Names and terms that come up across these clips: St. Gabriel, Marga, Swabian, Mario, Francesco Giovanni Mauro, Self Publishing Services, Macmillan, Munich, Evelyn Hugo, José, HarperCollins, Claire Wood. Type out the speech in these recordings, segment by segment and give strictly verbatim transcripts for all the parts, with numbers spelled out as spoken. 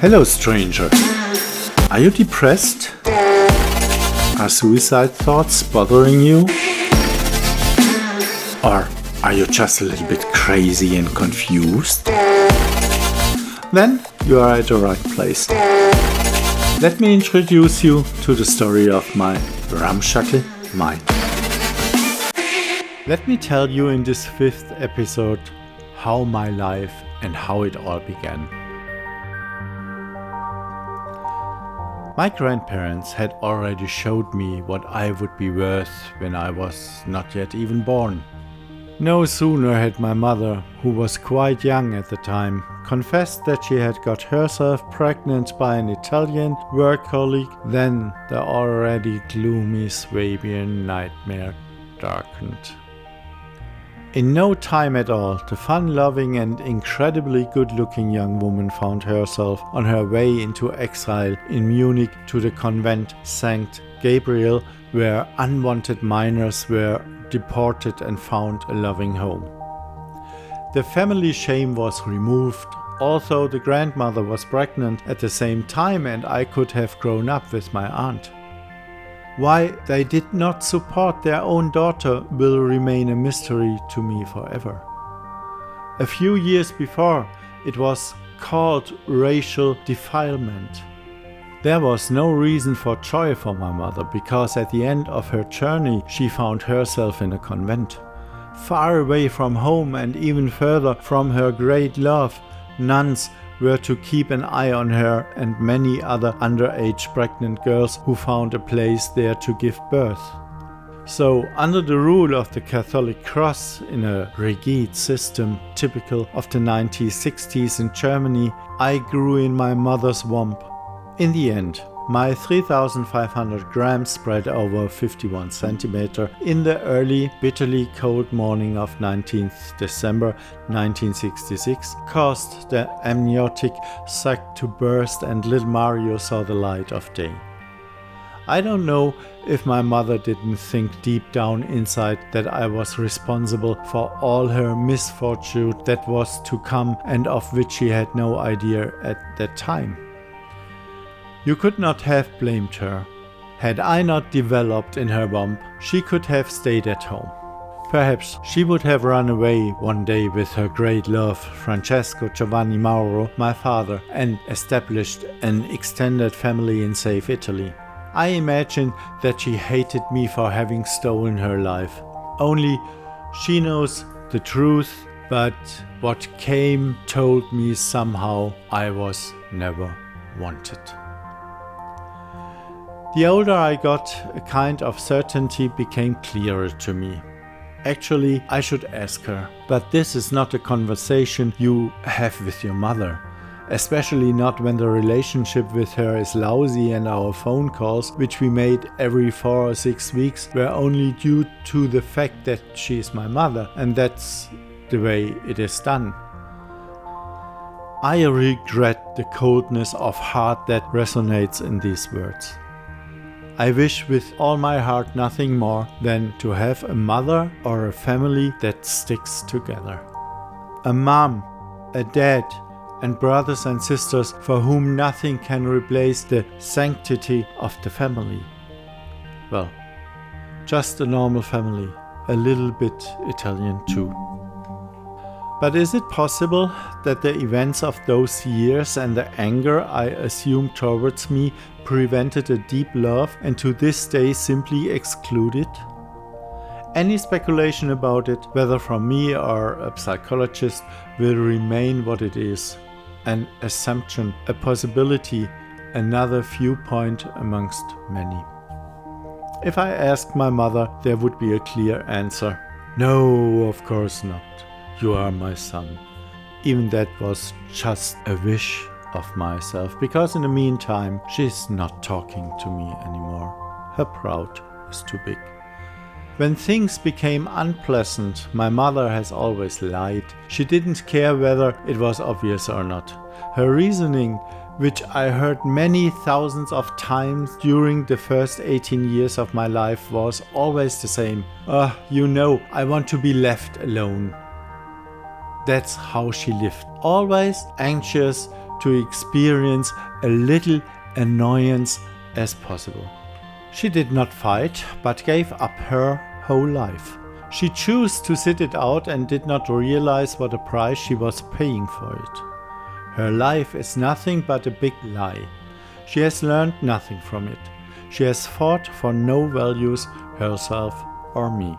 Hello, stranger. Are you depressed? Are suicide thoughts bothering you? Or are you just a little bit crazy and confused? Then you are at the right place. Let me introduce you to the story of my ramshackle mind. Let me tell you in this fifth episode how my life and how it all began. My grandparents had already showed me what I would be worth when I was not yet even born. No sooner had my mother, who was quite young at the time, confessed that she had got herself pregnant by an Italian work colleague than the already gloomy Swabian nightmare darkened. In no time at all, the fun-loving and incredibly good-looking young woman found herself on her way into exile in Munich to the convent Saint Gabriel, where unwanted minors were deported and found a loving home. The family shame was removed, although the grandmother was pregnant at the same time and I could have grown up with my aunt. Why they did not support their own daughter will remain a mystery to me forever. A few years before, it was called racial defilement. There was no reason for joy for my mother, because at the end of her journey she found herself in a convent. Far away from home and even further from her great love, nuns were to keep an eye on her and many other underage pregnant girls who found a place there to give birth. So, under the rule of the Catholic Cross, in a rigid system typical of the nineteen sixties in Germany, I grew in my mother's womb. In the end, my three thousand five hundred grams spread over fifty-one centimeters in the early, bitterly cold morning of nineteenth December nineteen sixty-six caused the amniotic sac to burst and little Mario saw the light of day. I don't know if my mother didn't think deep down inside that I was responsible for all her misfortune that was to come and of which she had no idea at that time. You could not have blamed her. Had I not developed in her womb, she could have stayed at home. Perhaps she would have run away one day with her great love, Francesco Giovanni Mauro, my father, and established an extended family in safe Italy. I imagine that she hated me for having stolen her life. Only she knows the truth, but what came told me somehow I was never wanted. The older I got, a kind of certainty became clearer to me. Actually, I should ask her, but this is not a conversation you have with your mother, especially not when the relationship with her is lousy and our phone calls, which we made every four or six weeks, were only due to the fact that she is my mother, and that's the way it is done. I regret the coldness of heart that resonates in these words. I wish with all my heart nothing more than to have a mother or a family that sticks together. A mom, a dad, and brothers and sisters for whom nothing can replace the sanctity of the family. Well, just a normal family, a little bit Italian too. But is it possible that the events of those years and the anger I assumed towards me prevented a deep love and to this day simply excluded? Any speculation about it, whether from me or a psychologist, will remain what it is. An assumption, a possibility, another viewpoint amongst many. If I asked my mother, there would be a clear answer. No, of course not. You are my son. Even that was just a wish of myself, because in the meantime, she's not talking to me anymore. Her pride is too big. When things became unpleasant, my mother has always lied. She didn't care whether it was obvious or not. Her reasoning, which I heard many thousands of times during the first eighteen years of my life, was always the same. Ah, oh, you know, I want to be left alone. That's how she lived, always anxious to experience a little annoyance as possible. She did not fight, but gave up her whole life. She chose to sit it out and did not realize what a price she was paying for it. Her life is nothing but a big lie. She has learned nothing from it. She has fought for no values, herself or me.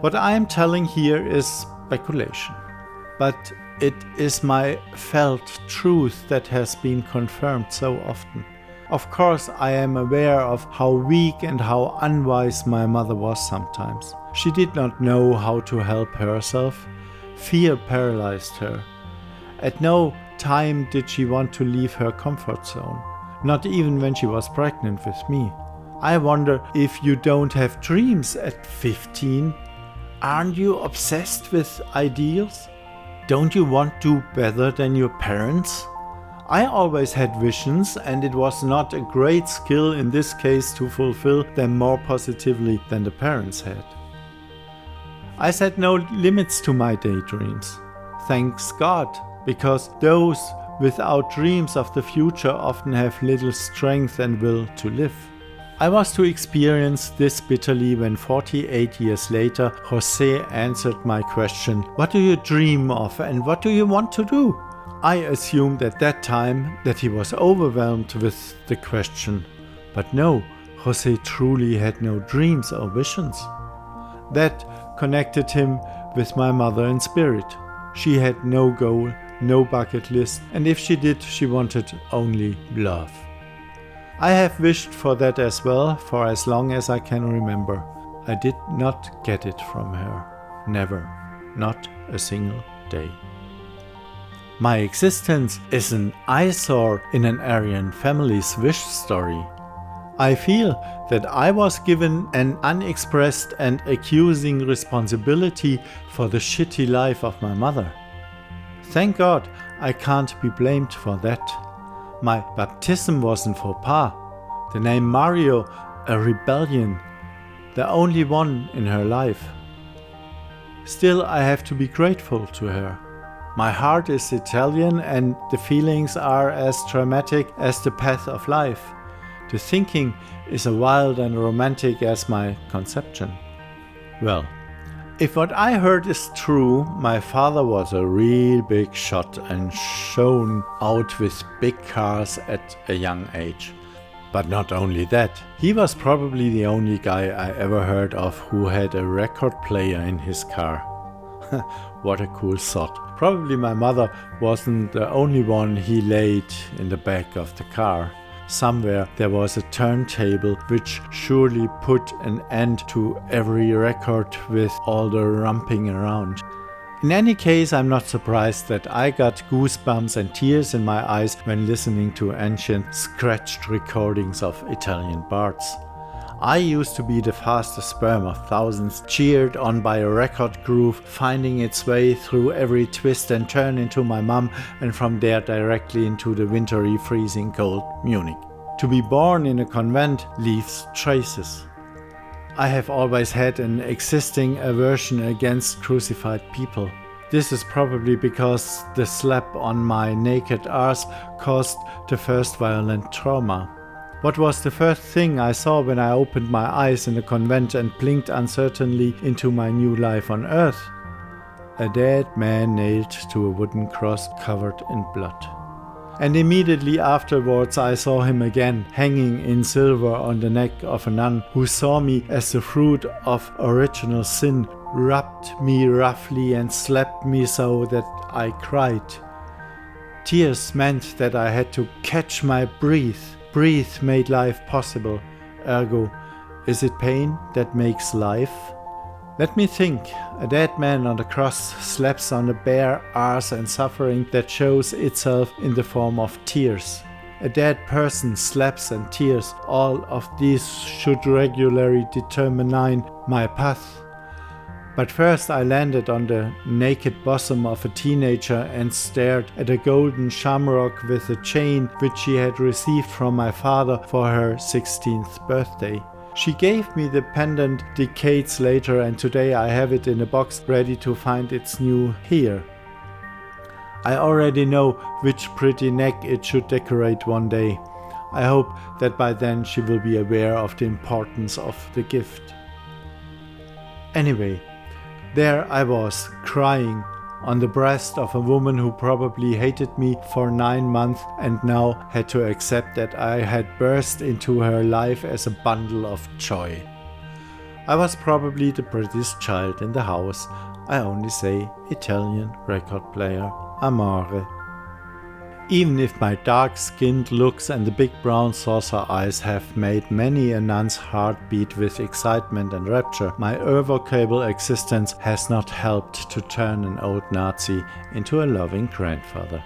What I am telling here is speculation, but it is my felt truth that has been confirmed so often. Of course, I am aware of how weak and how unwise my mother was sometimes. She did not know how to help herself. Fear paralyzed her. At no time did she want to leave her comfort zone, not even when she was pregnant with me. I wonder if you don't have dreams at fifteen. Aren't you obsessed with ideals? Don't you want to do better than your parents? I always had visions, and it was not a great skill in this case to fulfill them more positively than the parents had. I set no limits to my daydreams. Thanks God, because those without dreams of the future often have little strength and will to live. I was to experience this bitterly when forty-eight years later José answered my question, "What do you dream of and what do you want to do?" I assumed at that time that he was overwhelmed with the question, but no, José truly had no dreams or visions. That connected him with my mother in spirit. She had no goal, no bucket list, and if she did, she wanted only love. I have wished for that as well for as long as I can remember. I did not get it from her. Never. Not a single day. My existence is an eyesore in an Aryan family's wish story. I feel that I was given an unexpressed and accusing responsibility for the shitty life of my mother. Thank God I can't be blamed for that. My baptism was an faux pas. The name Mario, a rebellion, the only one in her life. Still, I have to be grateful to her. My heart is Italian and the feelings are as traumatic as the path of life. The thinking is as wild and romantic as my conception. Well, if what I heard is true, my father was a real big shot and shone out with big cars at a young age. But not only that, he was probably the only guy I ever heard of who had a record player in his car. What a cool sod. Probably my mother wasn't the only one he laid in the back of the car. Somewhere there was a turntable which surely put an end to every record with all the romping around. In any case, I'm not surprised that I got goosebumps and tears in my eyes when listening to ancient scratched recordings of Italian bards. I used to be the fastest sperm of thousands, cheered on by a record groove finding its way through every twist and turn into my mum and from there directly into the wintry freezing cold Munich. To be born in a convent leaves traces. I have always had an existing aversion against crucified people. This is probably because the slap on my naked arse caused the first violent trauma. What was the first thing I saw when I opened my eyes in the convent and blinked uncertainly into my new life on earth? A dead man nailed to a wooden cross covered in blood. And immediately afterwards I saw him again, hanging in silver on the neck of a nun who saw me as the fruit of original sin, rubbed me roughly and slapped me so that I cried. Tears meant that I had to catch my breath. Breathe made life possible, ergo, is it pain that makes life? Let me think, a dead man on the cross slaps on the bare arse and suffering that shows itself in the form of tears. A dead person slaps and tears, all of these should regularly determine my path. But first I landed on the naked bosom of a teenager and stared at a golden shamrock with a chain which she had received from my father for her sixteenth birthday. She gave me the pendant decades later and today I have it in a box ready to find its new heir. I already know which pretty neck it should decorate one day. I hope that by then she will be aware of the importance of the gift. Anyway, there I was, crying, on the breast of a woman who probably hated me for nine months and now had to accept that I had burst into her life as a bundle of joy. I was probably the prettiest child in the house. I only say Italian record player, amare. Even if my dark-skinned looks and the big brown saucer eyes have made many a nun's heart beat with excitement and rapture, my irrevocable existence has not helped to turn an old Nazi into a loving grandfather.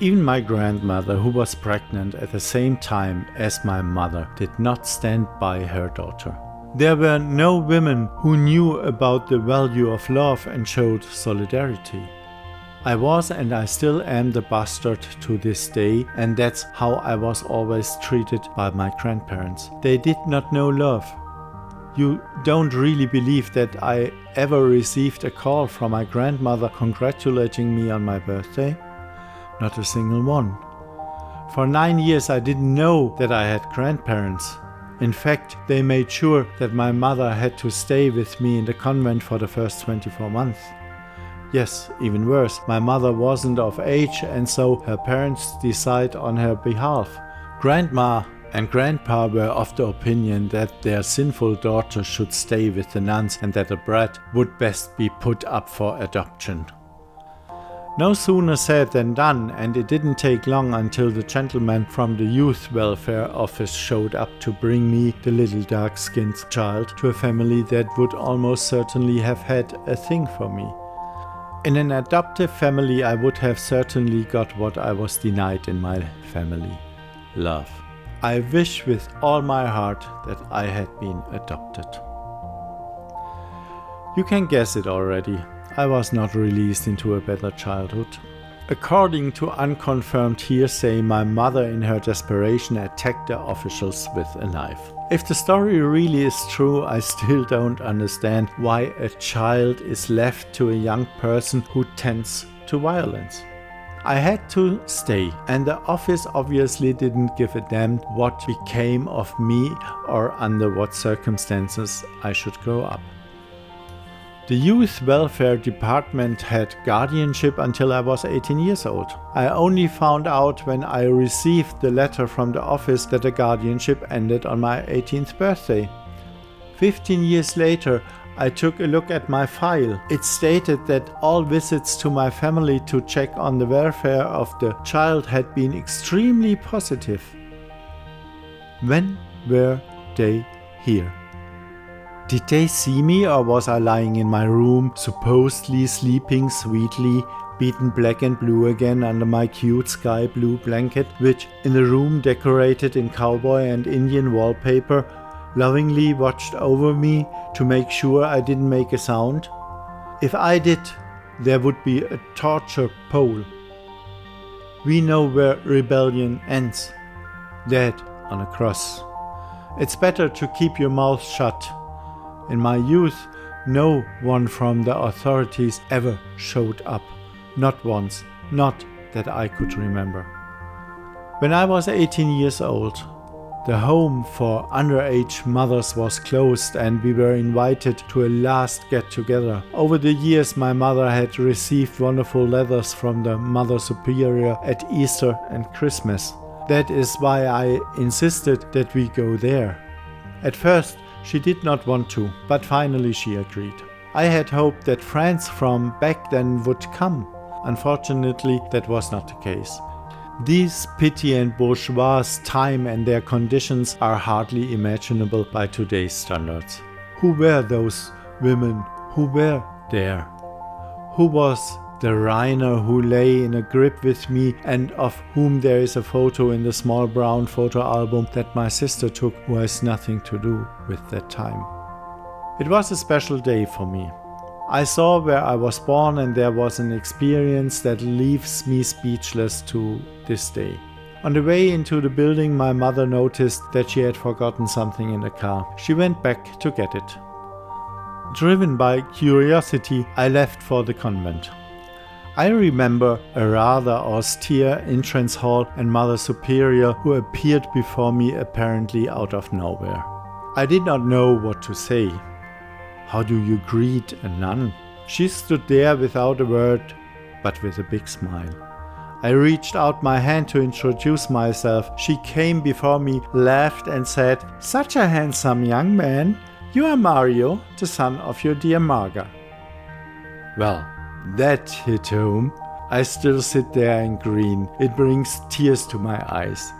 Even my grandmother, who was pregnant at the same time as my mother, did not stand by her daughter. There were no women who knew about the value of love and showed solidarity. I was and I still am the bastard to this day, and that's how I was always treated by my grandparents. They did not know love. You don't really believe that I ever received a call from my grandmother congratulating me on my birthday? Not a single one. For nine years I didn't know that I had grandparents. In fact, they made sure that my mother had to stay with me in the convent for the first twenty-four months. Yes, even worse, my mother wasn't of age and so her parents decide on her behalf. Grandma and Grandpa were of the opinion that their sinful daughter should stay with the nuns and that a brat would best be put up for adoption. No sooner said than done, and it didn't take long until the gentleman from the youth welfare office showed up to bring me, the little dark-skinned child, to a family that would almost certainly have had a thing for me. In an adoptive family I would have certainly got what I was denied in my family: love. I wish with all my heart that I had been adopted. You can guess it already. I was not released into a better childhood. According to unconfirmed hearsay, my mother in her desperation attacked the officials with a knife. If the story really is true, I still don't understand why a child is left to a young person who tends to violence. I had to stay, and the office obviously didn't give a damn what became of me or under what circumstances I should grow up. The youth welfare department had guardianship until I was eighteen years old. I only found out when I received the letter from the office that the guardianship ended on my eighteenth birthday. fifteen years later, I took a look at my file. It stated that all visits to my family to check on the welfare of the child had been extremely positive. When were they here? Did they see me, or was I lying in my room, supposedly sleeping sweetly, beaten black and blue again under my cute sky blue blanket, which, in the room decorated in cowboy and Indian wallpaper, lovingly watched over me to make sure I didn't make a sound? If I did, there would be a torture pole. We know where rebellion ends. Dead on a cross. It's better to keep your mouth shut. In my youth, no one from the authorities ever showed up. Not once. Not that I could remember. When I was eighteen years old, the home for underage mothers was closed and we were invited to a last get-together. Over the years, my mother had received wonderful letters from the Mother Superior at Easter and Christmas. That is why I insisted that we go there. At first, she did not want to, but finally she agreed. I had hoped that friends from back then would come. Unfortunately, that was not the case. These petty and bourgeois time and their conditions are hardly imaginable by today's standards. Who were those women? Who were there? Who was the Rainer who lay in a grip with me and of whom there is a photo in the small brown photo album that my sister took, who has nothing to do with that time? It was a special day for me. I saw where I was born, and there was an experience that leaves me speechless to this day. On the way into the building, my mother noticed that she had forgotten something in the car. She went back to get it. Driven by curiosity, I left for the convent. I remember a rather austere entrance hall and Mother Superior who appeared before me apparently out of nowhere. I did not know what to say. How do you greet a nun? She stood there without a word, but with a big smile. I reached out my hand to introduce myself. She came before me, laughed and said, "Such a handsome young man. You are Mario, the son of your dear Marga." Well, that hit home. I still sit there in green. It brings tears to my eyes.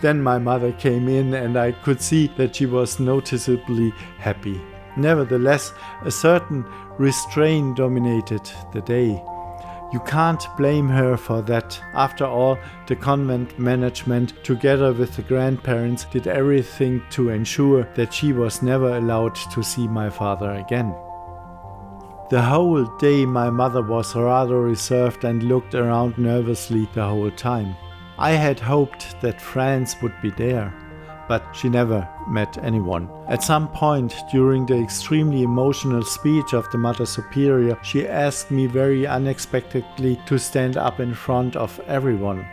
Then my mother came in and I could see that she was noticeably happy. Nevertheless, a certain restraint dominated the day. You can't blame her for that. After all, the convent management, together with the grandparents, did everything to ensure that she was never allowed to see my father again. The whole day my mother was rather reserved and looked around nervously the whole time. I had hoped that Franz would be there, but she never met anyone. At some point during the extremely emotional speech of the Mother Superior, she asked me very unexpectedly to stand up in front of everyone.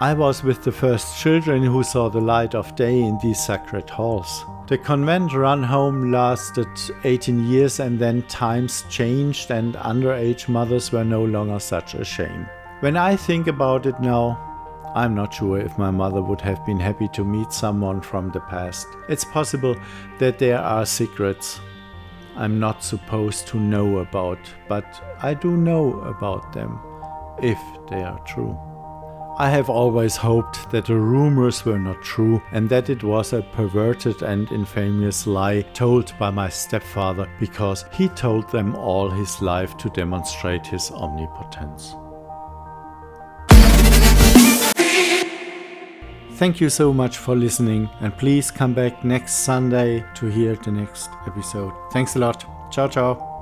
I was with the first children who saw the light of day in these sacred halls. The convent run home lasted eighteen years, and then times changed and underage mothers were no longer such a shame. When I think about it now, I'm not sure if my mother would have been happy to meet someone from the past. It's possible that there are secrets I'm not supposed to know about, but I do know about them, if they are true. I have always hoped that the rumors were not true and that it was a perverted and infamous lie told by my stepfather, because he told them all his life to demonstrate his omnipotence. Thank you so much for listening, and please come back next Sunday to hear the next episode. Thanks a lot. Ciao, ciao.